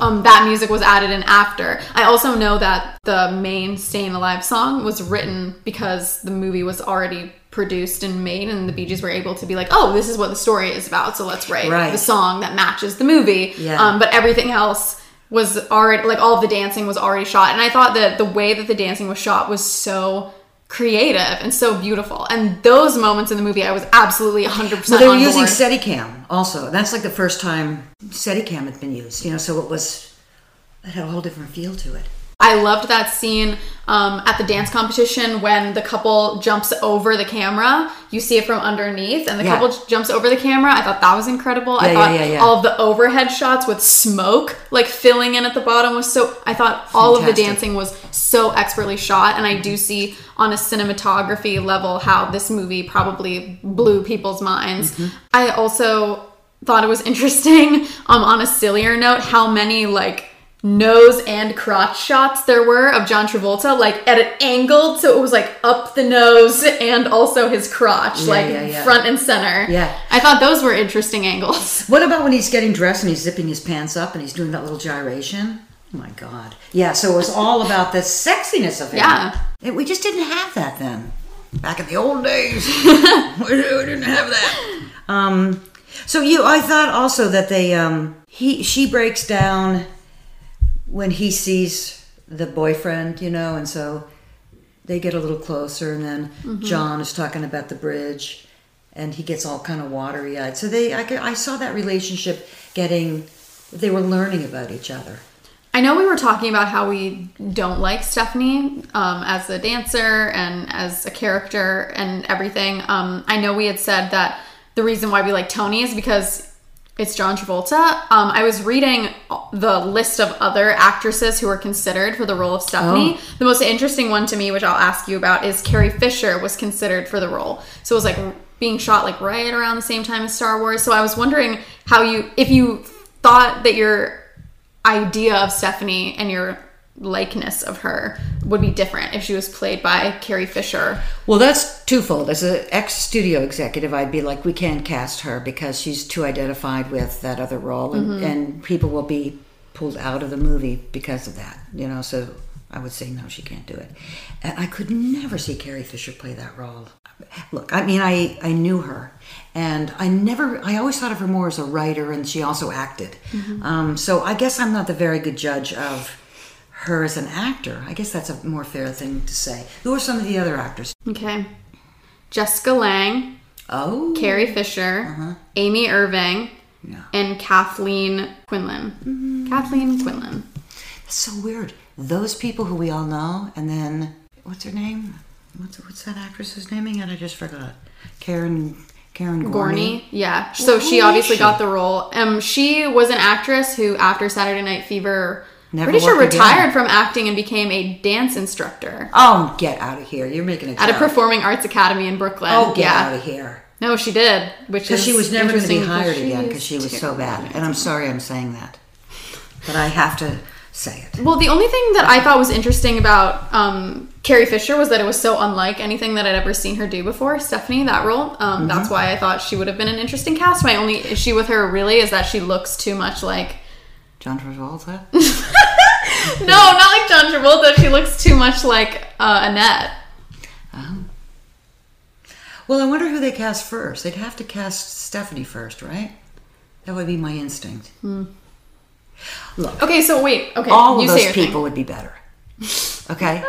so um, that music was added in after. I also know that the main Staying Alive song was written because the movie was already produced and made, and the Bee Gees were able to be like, oh, this is what the story is about, so let's write right. the song that matches the movie. Yeah. Um, but everything else was already, like all of the dancing was already shot, and I thought that the way that the dancing was shot was so creative and so beautiful, and those moments in the movie I was absolutely one hundred percent well, they were on using board. Steadicam also. That's like the first time Steadicam had been used, you know, so it was, it had a whole different feel to it. I loved that scene um, at the dance competition when the couple jumps over the camera. You see it from underneath, and the yeah. couple jumps over the camera. I thought that was incredible. Yeah, I thought yeah, yeah, yeah. all of the overhead shots with smoke, like filling in at the bottom, was so... I thought all Fantastic. of the dancing was so expertly shot, and I do see on a cinematography level how this movie probably blew people's minds. Mm-hmm. I also thought it was interesting, um, on a sillier note, how many, like... nose and crotch shots there were of John Travolta, like at an angle, so it was like up the nose and also his crotch, yeah, like yeah, yeah. front and center. Yeah, I thought those were interesting angles. What about when he's getting dressed and he's zipping his pants up and he's doing that little gyration? Oh my God. Yeah, so it was all about the sexiness of him. Yeah. It, we just didn't have that then. Back in the old days, we didn't have that. Um, so you, I thought also that they, um, he, she breaks down when he sees the boyfriend, you know, and so they get a little closer, and then mm-hmm. John is talking about the bridge, and he gets all kind of watery-eyed. So they, I, I saw that relationship getting, they were learning about each other. I know we were talking about how we don't like Stephanie um, as a dancer and as a character and everything. Um, I know we had said that the reason why we like Tony is because it's John Travolta. Um, I was reading the list of other actresses who were considered for the role of Stephanie. Oh. The most interesting one to me, which I'll ask you about, is Carrie Fisher was considered for the role. So it was like being shot like right around the same time as Star Wars. So I was wondering how you, if you thought that your idea of Stephanie and your likeness of her would be different if she was played by Carrie Fisher. Well, that's twofold. As an ex-studio executive, I'd be like, we can't cast her because she's too identified with that other role, and, mm-hmm. and people will be pulled out of the movie because of that. You know, so I would say no, she can't do it. And I could never see Carrie Fisher play that role. Look, I mean, I I knew her, and I never. I always thought of her more as a writer, and she also acted. Mm-hmm. Um, so I guess I'm not the very good judge of her as an actor. I guess that's a more fair thing to say. Who are some of the other actors? Okay. Jessica Lange. Oh. Carrie Fisher. Uh-huh. Amy Irving. Yeah. And Kathleen Quinlan. Mm-hmm. Kathleen Quinlan. That's so weird. Those people who we all know, and then... What's her name? What's what's that actress's name again? I just forgot. Karen Karen Gorney. Gorney. Yeah. So well, she obviously she? got the role. Um, she was an actress who, after Saturday Night Fever, Never pretty sure retired again. from acting and became a dance instructor. Oh, get out of here! You're making a joke. At a performing arts academy in Brooklyn. Oh, get yeah. out of here. No, she did, which is she was never going to be hired again because she was so bad. And I'm sorry I'm saying that, but I have to say it. Well, the only thing that I thought was interesting about um, Carrie Fisher was that it was so unlike anything that I'd ever seen her do before. Stephanie, that role. Um, mm-hmm. That's why I thought she would have been an interesting cast. My only issue with her really is that she looks too much like John Travolta. No, not like John Travolta. She looks too much like uh, Annette. Um. Well, I wonder who they cast first. They'd have to cast Stephanie first, right? That would be my instinct. Mm. Look. Okay, so wait. Okay, all you of those people thing. would be better. Okay,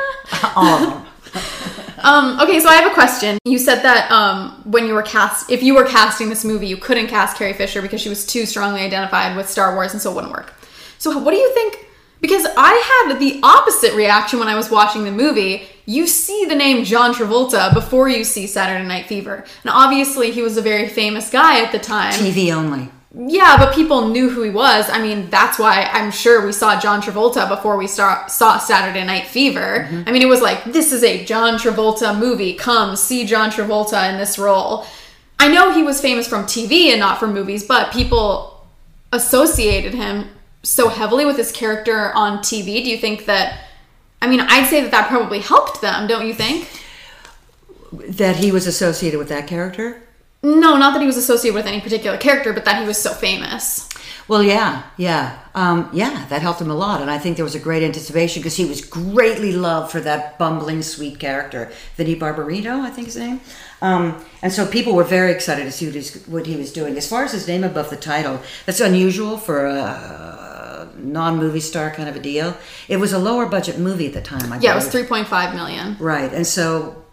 all of them. um, okay, so I have a question. You said that um, when you were cast, if you were casting this movie, you couldn't cast Carrie Fisher because she was too strongly identified with Star Wars, and so it wouldn't work. So, what do you think? Because I had the opposite reaction when I was watching the movie. You see the name John Travolta before you see Saturday Night Fever. And obviously he was a very famous guy at the time. T V only. Yeah, but people knew who he was. I mean, that's why I'm sure we saw John Travolta before we saw Saturday Night Fever. Mm-hmm. I mean, it was like, this is a John Travolta movie. Come see John Travolta in this role. I know he was famous from T V and not from movies, but people associated him so heavily with his character on T V. Do you think that... I mean, I'd say that that probably helped them, don't you think? That he was associated with that character? No, not that he was associated with any particular character, but that he was so famous. Well, yeah, yeah. Um, yeah, that helped him a lot. And I think there was a great anticipation because he was greatly loved for that bumbling, sweet character. Vinnie Barbarino, I think his name. Um, and so people were very excited to see what, his, what he was doing. As far as his name above the title, that's unusual for a non-movie star kind of a deal. It was a lower budget movie at the time. I yeah, it was three point five million dollars. Right. And so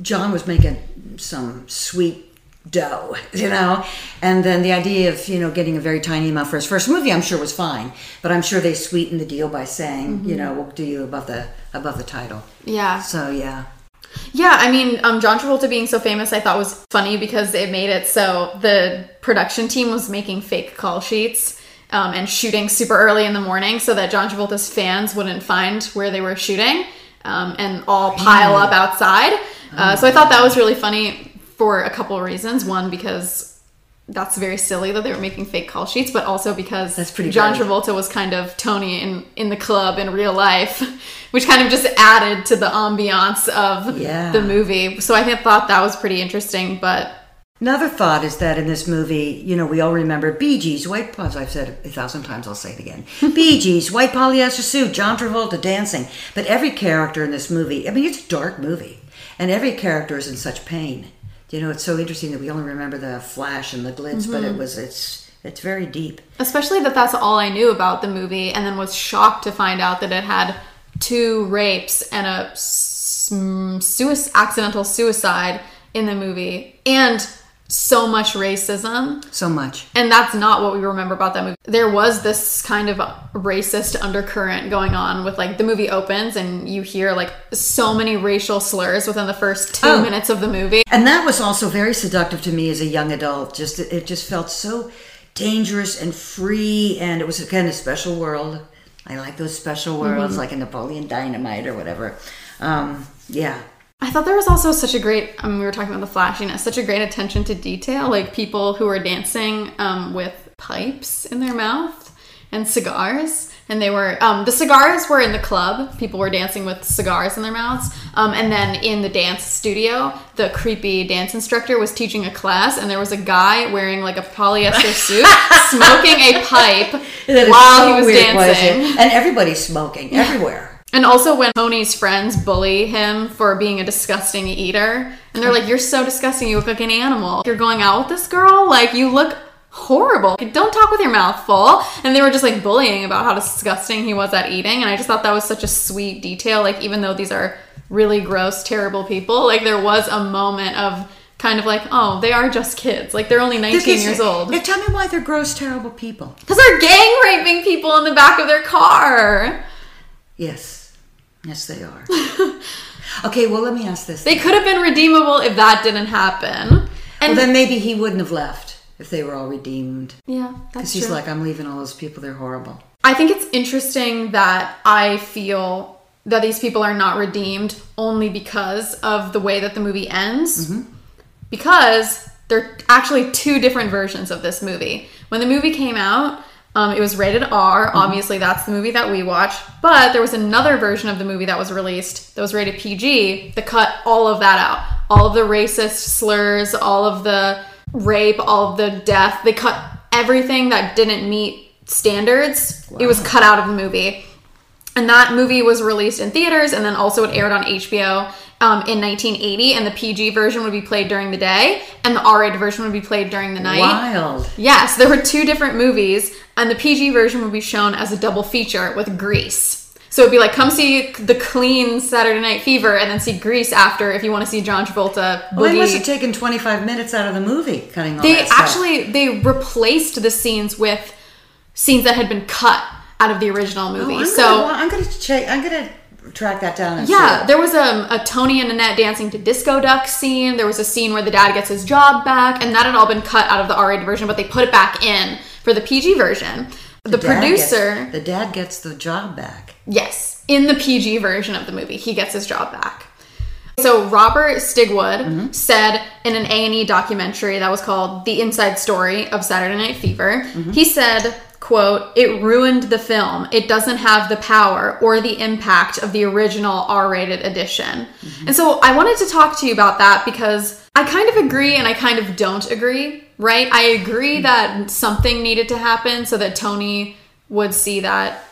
John was making some sweet dough, you know, and then the idea of, you know, getting a very tiny amount for his first movie, I'm sure was fine, but I'm sure they sweetened the deal by saying, mm-hmm. you know, we'll do you above the above the title. Yeah. So yeah. Yeah, I mean, um, John Travolta being so famous, I thought was funny because it made it so the production team was making fake call sheets um, and shooting super early in the morning so that John Travolta's fans wouldn't find where they were shooting um, and all pile yeah. up outside. Uh, oh, so I thought that was really funny. For a couple of reasons. One, because that's very silly that they were making fake call sheets, but also because that's pretty John bad. Travolta was kind of Tony in, in the club in real life, which kind of just added to the ambiance of yeah. the movie. So I thought that was pretty interesting. But another thought is that in this movie, you know, we all remember Bee Gees, white pause. I've said it a thousand times, I'll say it again. Bee Gees, white polyester suit, John Travolta dancing. But every character in this movie, I mean, it's a dark movie, and every character is in such pain. You know, it's so interesting that we only remember the flash and the glitz, mm-hmm. but it was, it's, it's very deep. Especially that that's all I knew about the movie, and then was shocked to find out that it had two rapes and a suicide, accidental suicide in the movie, and so much racism. So much. And that's not what we remember about that movie. There was this kind of racist undercurrent going on with, like, the movie opens and you hear, like, so many racial slurs within the first two oh. minutes of the movie. And that was also very seductive to me as a young adult. Just it just felt so dangerous and free, and it was, again, a special world. I like those special worlds, mm-hmm. like a Napoleon Dynamite or whatever. Um, yeah. I thought there was also such a great, I mean, we were talking about the flashiness, such a great attention to detail, like people who were dancing um, with pipes in their mouth and cigars. And they were, um, the cigars were in the club. People were dancing with cigars in their mouths. Um, and then in the dance studio, the creepy dance instructor was teaching a class, and there was a guy wearing like a polyester suit, smoking a pipe while so he was weird, dancing. Was and everybody's smoking yeah. everywhere. And also when Tony's friends bully him for being a disgusting eater, and they're like, you're so disgusting, you look like an animal. You're going out with this girl? Like, you look horrible. Like, don't talk with your mouth full. And they were just like bullying about how disgusting he was at eating. And I just thought that was such a sweet detail. Like, even though these are really gross, terrible people, like there was a moment of kind of like, oh, they are just kids. Like, they're only nineteen kids, years old. Now tell me why they're gross, terrible people. Because they're gang raping people in the back of their car. Yes. Yes, they are. Okay, well, let me ask this. They thing. could have been redeemable if that didn't happen. And well, then maybe he wouldn't have left if they were all redeemed. Yeah, that's true. Because he's like, I'm leaving all those people. They're horrible. I think it's interesting that I feel that these people are not redeemed only because of the way that the movie ends. Mm-hmm. Because there are actually two different versions of this movie. When the movie came out, um, it was rated R. Mm-hmm. Obviously, that's the movie that we watched. But there was another version of the movie that was released that was rated P G that cut all of that out. All of the racist slurs, all of the rape, all of the death. They cut everything that didn't meet standards. Wow. It was cut out of the movie. And that movie was released in theaters, and then also it aired on H B O um, in nineteen eighty, and the P G version would be played during the day, and the R-rated version would be played during the night. Wild. Yes, there were two different movies, and the P G version would be shown as a double feature with Grease. So it'd be like, come see the clean Saturday Night Fever, and then see Grease after if you want to see John Travolta. Well, they must have taken twenty-five minutes out of the movie, cutting all they that actually, stuff. They replaced the scenes with scenes that had been cut out of the original movie. Oh, I'm so gonna, well, I'm going to check. I'm going to track that down. And yeah, see there was a, a Tony and Annette dancing to Disco Duck scene. There was a scene where the dad gets his job back, and that had all been cut out of the R-rated version, but they put it back in for the P G version. The, the producer, gets, the dad gets the job back. Yes, in the P G version of the movie, he gets his job back. So Robert Stigwood mm-hmm. said in an A and E documentary that was called "The Inside Story of Saturday Night Fever," mm-hmm. he said, quote, "It ruined the film. It doesn't have the power or the impact of the original R-rated edition." Mm-hmm. And so I wanted to talk to you about that because I kind of agree and I kind of don't agree, right? I agree mm-hmm. that something needed to happen so that Tony would see that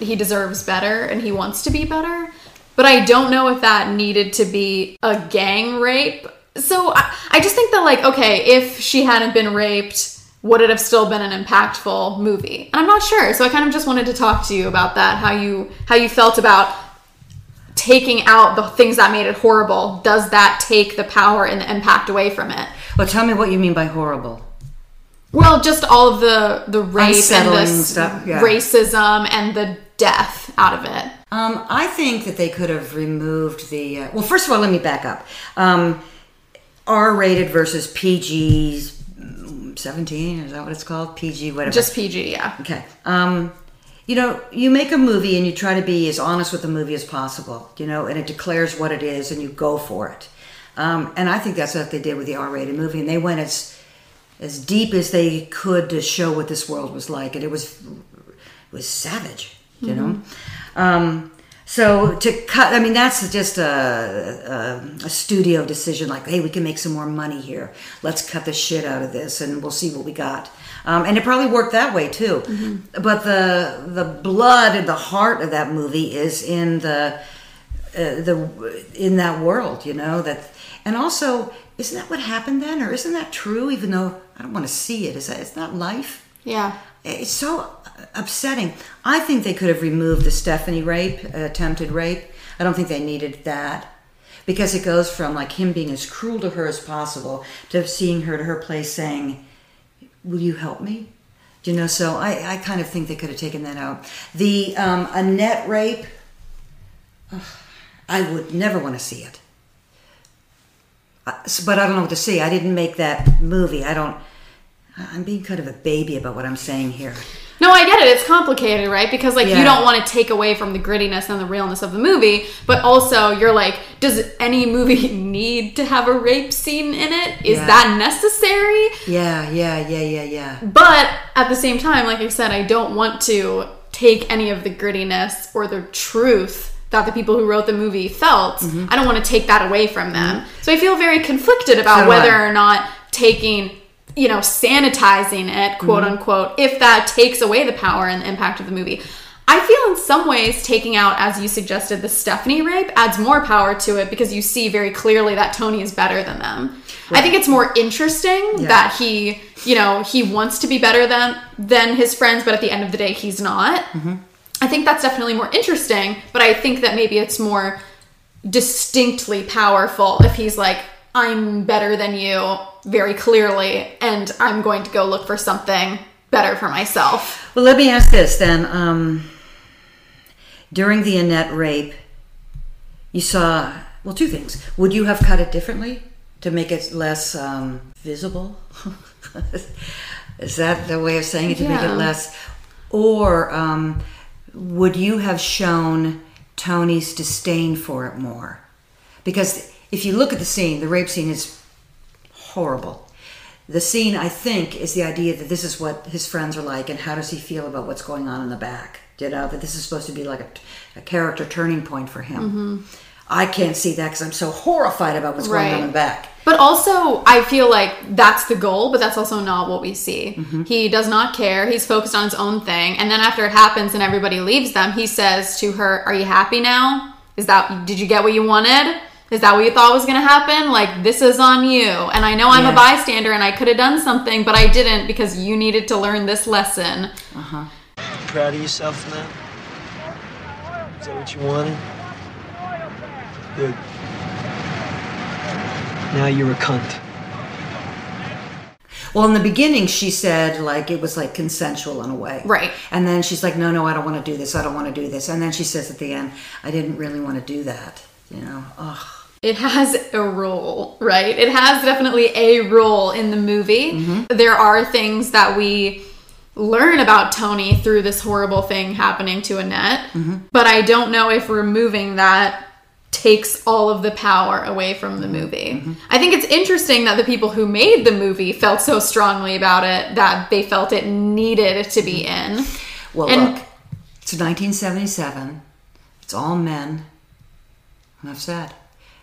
he deserves better and he wants to be better. But I don't know if that needed to be a gang rape. So I, I just think that, like, okay, if she hadn't been raped, would it have still been an impactful movie? And I'm not sure. So I kind of just wanted to talk to you about that, how you how you felt about taking out the things that made it horrible. Does that take the power and the impact away from it? Well, tell me what you mean by horrible. Well, just all of the, the rape Unsettling and the stuff, yeah. racism and the death out of it. Um, I think that they could have removed the... Uh, well, first of all, let me back up. Um, R-rated versus P G's seventeen, is that what it's called? P G, whatever. Just P G, yeah. Okay. Um, you know, you make a movie and you try to be as honest with the movie as possible, you know, and it declares what it is and you go for it. Um, and I think that's what they did with the R-rated movie, and they went as as deep as they could to show what this world was like, and it was it was savage, you mm-hmm. know. Um, so to cut, I mean, that's just a, a, a studio decision, like, hey, we can make some more money here. Let's cut the shit out of this and we'll see what we got. Um, and it probably worked that way too. Mm-hmm. But the the blood and the heart of that movie is in the, uh, the in that world, you know. That, and also, isn't that what happened then? Or isn't that true? Even though I don't want to see it. Is that, it's not life. Yeah. It's so upsetting. I think they could have removed the Stephanie rape, uh, attempted rape. I don't think they needed that, because it goes from like him being as cruel to her as possible to seeing her to her place saying, "Will you help me?" You know. So I, I kind of think they could have taken that out. The um, Annette rape, oh, I would never want to see it. But I don't know what to see. I didn't make that movie. I don't. I'm being kind of a baby about what I'm saying here. No, I get it. It's complicated, right? Because, like, yeah. you don't want to take away from the grittiness and the realness of the movie, but also you're like, does any movie need to have a rape scene in it? Is yeah. that necessary? Yeah, yeah, yeah, yeah, yeah. But at the same time, like I said, I don't want to take any of the grittiness or the truth that the people who wrote the movie felt. Mm-hmm. I don't want to take that away from them. Mm-hmm. So I feel very conflicted about so whether I. or not taking... you know, sanitizing it, quote unquote, mm-hmm. if that takes away the power and the impact of the movie. I feel in some ways taking out, as you suggested, the Stephanie rape adds more power to it because you see very clearly that Tony is better than them. Right. I think it's more interesting yeah. that he you know, he wants to be better than than his friends, but at the end of the day, he's not. Mm-hmm. I think that's definitely more interesting, but I think that maybe it's more distinctly powerful if he's like, I'm better than you very clearly, and I'm going to go look for something better for myself. Well, let me ask this then. Um, during the Annette rape, you saw, well, two things. Would you have cut it differently to make it less um, visible? Is that the way of saying it? To yeah. make it less? Or um, would you have shown Tony's disdain for it more? Because if you look at the scene, the rape scene is horrible. The scene, I think, is the idea that this is what his friends are like, and how does he feel about what's going on in the back? You know, that this is supposed to be like a, a character turning point for him. Mm-hmm. I can't see that because I'm so horrified about what's right. going on in the back. But also, I feel like that's the goal, but that's also not what we see. Mm-hmm. He does not care. He's focused on his own thing. And then after it happens and everybody leaves them, he says to her, "Are you happy now? Is that, did you get what you wanted? Is that what you thought was going to happen? Like, this is on you. And I know I'm yeah. a bystander and I could have done something, but I didn't because you needed to learn this lesson." Uh-huh. Proud of yourself now? Is that what you wanted? Good. Now you're a cunt. Well, in the beginning, she said, like, it was, like, consensual in a way. Right. And then she's like, no, no, I don't want to do this. I don't want to do this. And then she says at the end, I didn't really want to do that. You know, ugh. It has a role, right? It has definitely a role in the movie. Mm-hmm. There are things that we learn about Tony through this horrible thing happening to Annette. Mm-hmm. But I don't know if removing that takes all of the power away from the movie. Mm-hmm. I think it's interesting that the people who made the movie felt so strongly about it that they felt it needed to be in. Well, and, look, it's nineteen seventy-seven. It's all men. Enough said.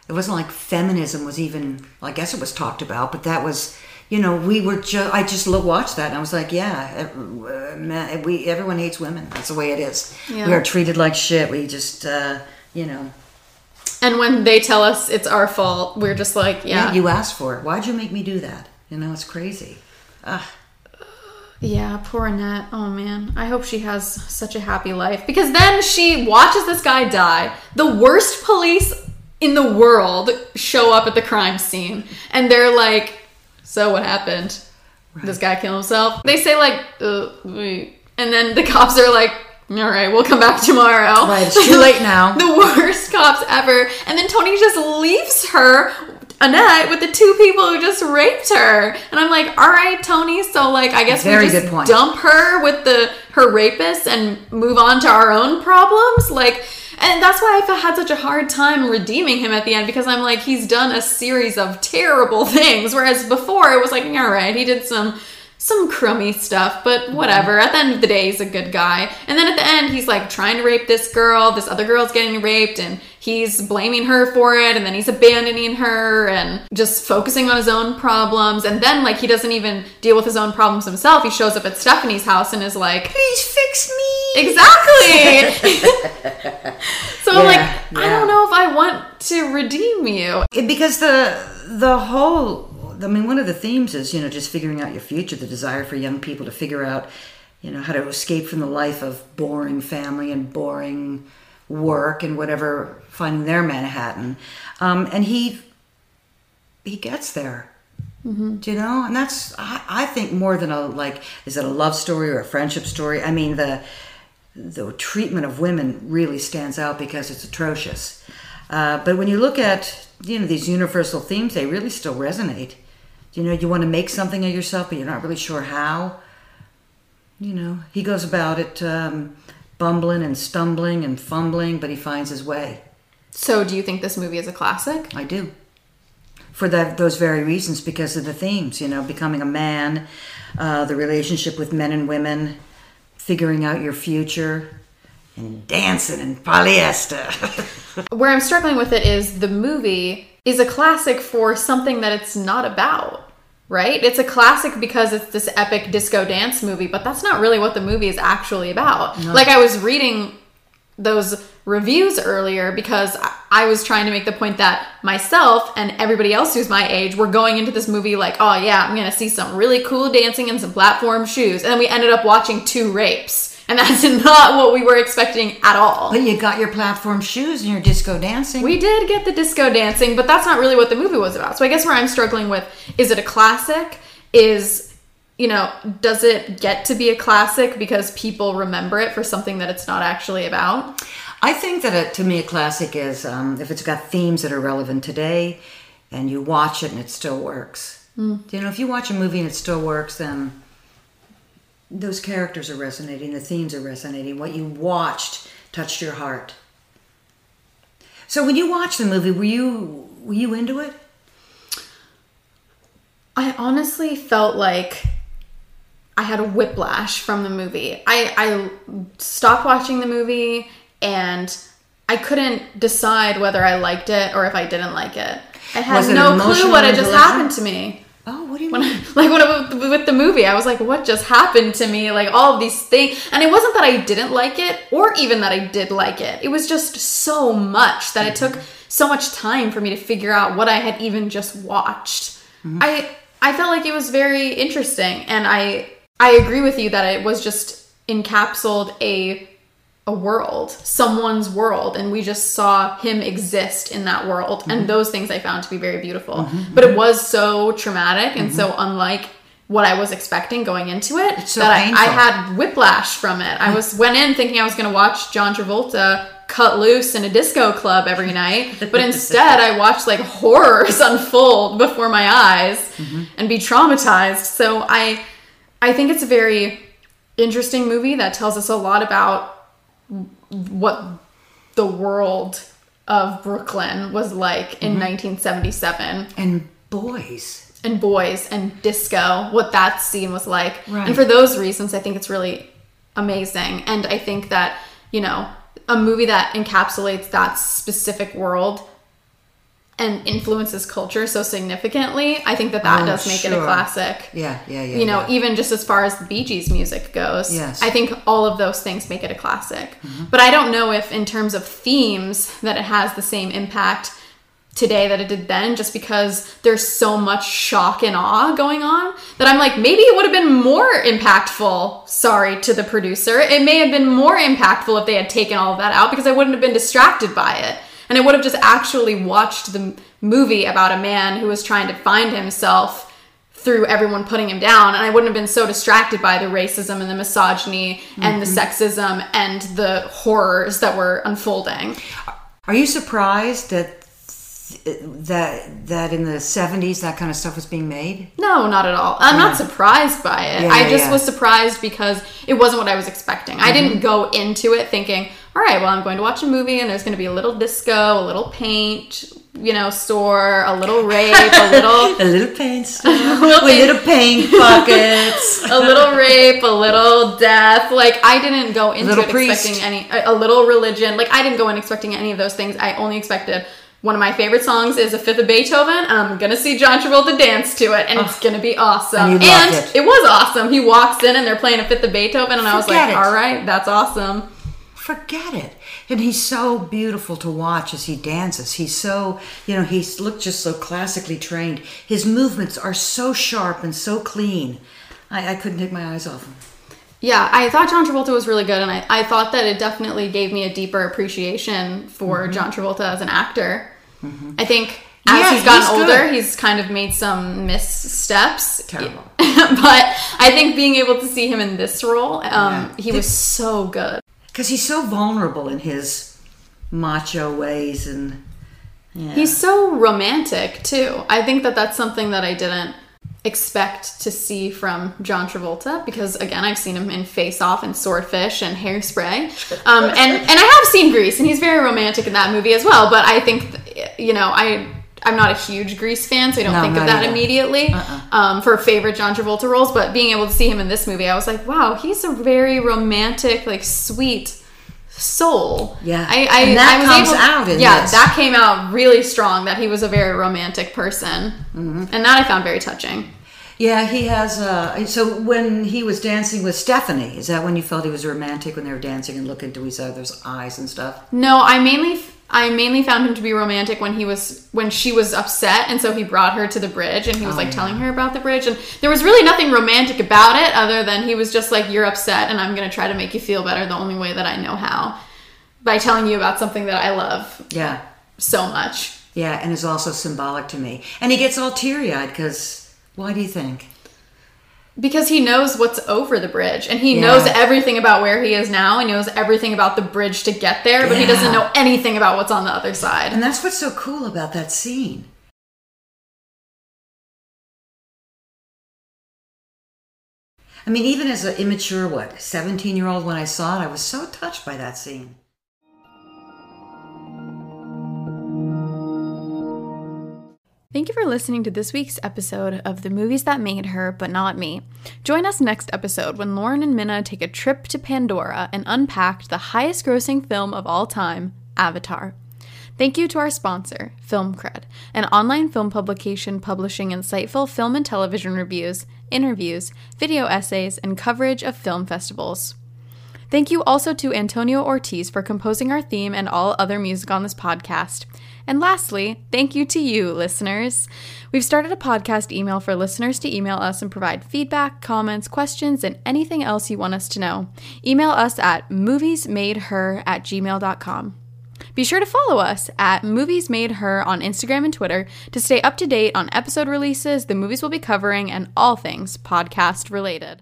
It wasn't like feminism was even, I guess it was talked about, but that was, you know, we were just, I just watched that and I was like, yeah, we everyone hates women. That's the way it is. Yeah. We are treated like shit. We just, uh, you know. And when they tell us it's our fault, we're just like, yeah. yeah you asked for it. Why'd you make me do that? You know, it's crazy. Ugh. Yeah, poor Annette. Oh, man. I hope she has such a happy life. Because then she watches this guy die. The worst police in the world show up at the crime scene. And they're like, so what happened? Right. This guy killed himself? They say, like, uh, wait. And then the cops are like, all right, we'll come back tomorrow. Right, it's too late now. The worst cops ever. And then Tony just leaves her, Annette, with the two people who just raped her. And I'm like, all right, Tony, so, like, I guess Very we just dump her with the her rapist and move on to our own problems? Like, and that's why I had such a hard time redeeming him at the end, because I'm like, he's done a series of terrible things, whereas before it was like, all right, he did some... some crummy stuff, but whatever. At the end of the day, he's a good guy. And then at the end, he's like trying to rape this girl. This other girl's getting raped and he's blaming her for it. And then he's abandoning her and just focusing on his own problems. And then like he doesn't even deal with his own problems himself. He shows up at Stephanie's house and is like, please fix me. Exactly. So yeah, I'm like, yeah. I don't know if I want to redeem you. Because the the whole... I mean, one of the themes is, you know, just figuring out your future, the desire for young people to figure out, you know, how to escape from the life of boring family and boring work and whatever, finding their Manhattan. Um, and he he gets there, mm-hmm. do you know? And that's, I, I think, more than a, like, is it a love story or a friendship story? I mean, the, the treatment of women really stands out because it's atrocious. Uh, but when you look at, you know, these universal themes, they really still resonate. You know, you want to make something of yourself, but you're not really sure how. You know, he goes about it um, bumbling and stumbling and fumbling, but he finds his way. So do you think this movie is a classic? I do. For that, those very reasons, because of the themes, you know, becoming a man, uh, the relationship with men and women, figuring out your future, and dancing in polyester. Where I'm struggling with it is the movie... is a classic for something that it's not about, right? It's a classic because it's this epic disco dance movie, but that's not really what the movie is actually about. No. Like, I was reading those reviews earlier because I was trying to make the point that myself and everybody else who's my age were going into this movie like, oh yeah, I'm gonna see some really cool dancing and some platform shoes. And then we ended up watching two rapes. And that's not what we were expecting at all. But you got your platform shoes and your disco dancing. We did get the disco dancing, but that's not really what the movie was about. So I guess where I'm struggling with, is it a classic? Is, you know, does it get to be a classic because people remember it for something that it's not actually about? I think that a, to me a classic is um, if it's got themes that are relevant today and you watch it and it still works. Mm. You know, if you watch a movie and it still works, then those characters are resonating, the themes are resonating, what you watched touched your heart. So when you watched the movie, were you were you into it? I honestly felt like I had a whiplash from the movie. I, I stopped watching the movie and I couldn't decide whether I liked it or if I didn't like it. I had no clue what had just happened to me. Oh, what do you when mean? I, like when I, with the movie, I was like, what just happened to me? Like all of these things. And it wasn't that I didn't like it or even that I did like it. It was just so much that mm-hmm. it took so much time for me to figure out what I had even just watched. Mm-hmm. I I felt like it was very interesting. And I I agree with you that it was just encapsulated a a world, someone's world. And we just saw him exist in that world. Mm-hmm. And those things I found to be very beautiful. Mm-hmm. But it was so traumatic and mm-hmm. so unlike what I was expecting going into it it's so that I, I had whiplash from it. I was went in thinking I was going to watch John Travolta cut loose in a disco club every night, but instead I watched like horrors unfold before my eyes mm-hmm. and be traumatized. So I, I think it's a very interesting movie that tells us a lot about what the world of Brooklyn was like mm-hmm. in nineteen seventy-seven. And boys. And boys and disco, what that scene was like. Right. And for those reasons, I think it's really amazing. And I think that, you know, a movie that encapsulates that specific world and influences culture so significantly, I think that that oh, does make sure. it a classic. Yeah, yeah, yeah. You know, yeah. even just as far as the Bee Gees music goes, yes. I think all of those things make it a classic. Mm-hmm. But I don't know if in terms of themes that it has the same impact today that it did then, just because there's so much shock and awe going on that I'm like, maybe it would have been more impactful. Sorry to the producer. It may have been more impactful if they had taken all of that out because I wouldn't have been distracted by it. And I would have just actually watched the movie about a man who was trying to find himself through everyone putting him down. And I wouldn't have been so distracted by the racism and the misogyny mm-hmm. and the sexism and the horrors that were unfolding. Are you surprised that that that in the seventies that kind of stuff was being made? No, not at all. I'm yeah. not surprised by it. Yeah, I just yeah. was surprised because it wasn't what I was expecting. Mm-hmm. I didn't go into it thinking, all right, well, I'm going to watch a movie and there's going to be a little disco, a little paint, you know, store, a little rape, a little... a little paint store, a little, paint. little paint buckets. A little rape, a little death. Like, I didn't go into it priest. expecting any... A, a little religion. Like, I didn't go in expecting any of those things. I only expected... One of my favorite songs is A Fifth of Beethoven. I'm going to see John Travolta dance to it, and oh, it's going to be awesome. And, and it. it was awesome. He walks in, and they're playing A Fifth of Beethoven, and Forget I was like, it. all right, that's awesome. Forget it. And he's so beautiful to watch as he dances. He's so, you know, he's looked just so classically trained. His movements are so sharp and so clean. I, I couldn't take my eyes off him. Yeah, I thought John Travolta was really good, and I, I thought that it definitely gave me a deeper appreciation for mm-hmm. John Travolta as an actor. Mm-hmm. I think as yeah, he's gotten he's older, good. he's kind of made some missteps. Terrible. But I think being able to see him in this role, um, yeah. he was so good. Because he's so vulnerable in his macho ways. and yeah. He's so romantic, too. I think that that's something that I didn't expect to see from John Travolta because again I've seen him in Face Off and Swordfish and Hairspray um, and, and I have seen Grease and he's very romantic in that movie as well, but I think you know I, I'm not a huge Grease fan so I don't no, think of that either. immediately uh-uh. um, for favorite John Travolta roles, but being able to see him in this movie I was like, wow, he's a very romantic, like sweet soul. Yeah. I, I, and that I was comes able, out in Yeah, this. that came out really strong, that he was a very romantic person. Mm-hmm. And that I found very touching. Yeah, he has. Uh, so when he was dancing with Stephanie, is that when you felt he was romantic, when they were dancing and look into each other's eyes and stuff? No, I mainly, I mainly found him to be romantic when he was, when she was upset, and so he brought her to the bridge, and he was oh, like yeah. telling her about the bridge, and there was really nothing romantic about it, other than he was just like, "You're upset, and I'm gonna try to make you feel better the only way that I know how, by telling you about something that I love." Yeah. So much. Yeah, and is also symbolic to me. And he gets all teary-eyed because, why do you think? Because he knows what's over the bridge, and he yeah. knows everything about where he is now, and knows everything about the bridge to get there, but yeah. he doesn't know anything about what's on the other side. And that's what's so cool about that scene. I mean, even as an immature, what, seventeen-year-old, when I saw it, I was so touched by that scene. Thank you for listening to this week's episode of The Movies That Made Her, But Not Me. Join us next episode when Lauren and Minnah take a trip to Pandora and unpack the highest-grossing film of all time, Avatar. Thank you to our sponsor, FilmCred, an online film publication publishing insightful film and television reviews, interviews, video essays, and coverage of film festivals. Thank you also to Antonio Ortiz for composing our theme and all other music on this podcast. And lastly, thank you to you, listeners. We've started a podcast email for listeners to email us and provide feedback, comments, questions, and anything else you want us to know. Email us at moviesmadeher at gmail dot com. Be sure to follow us at MoviesMadeHer on Instagram and Twitter to stay up to date on episode releases, the movies we'll be covering, and all things podcast related.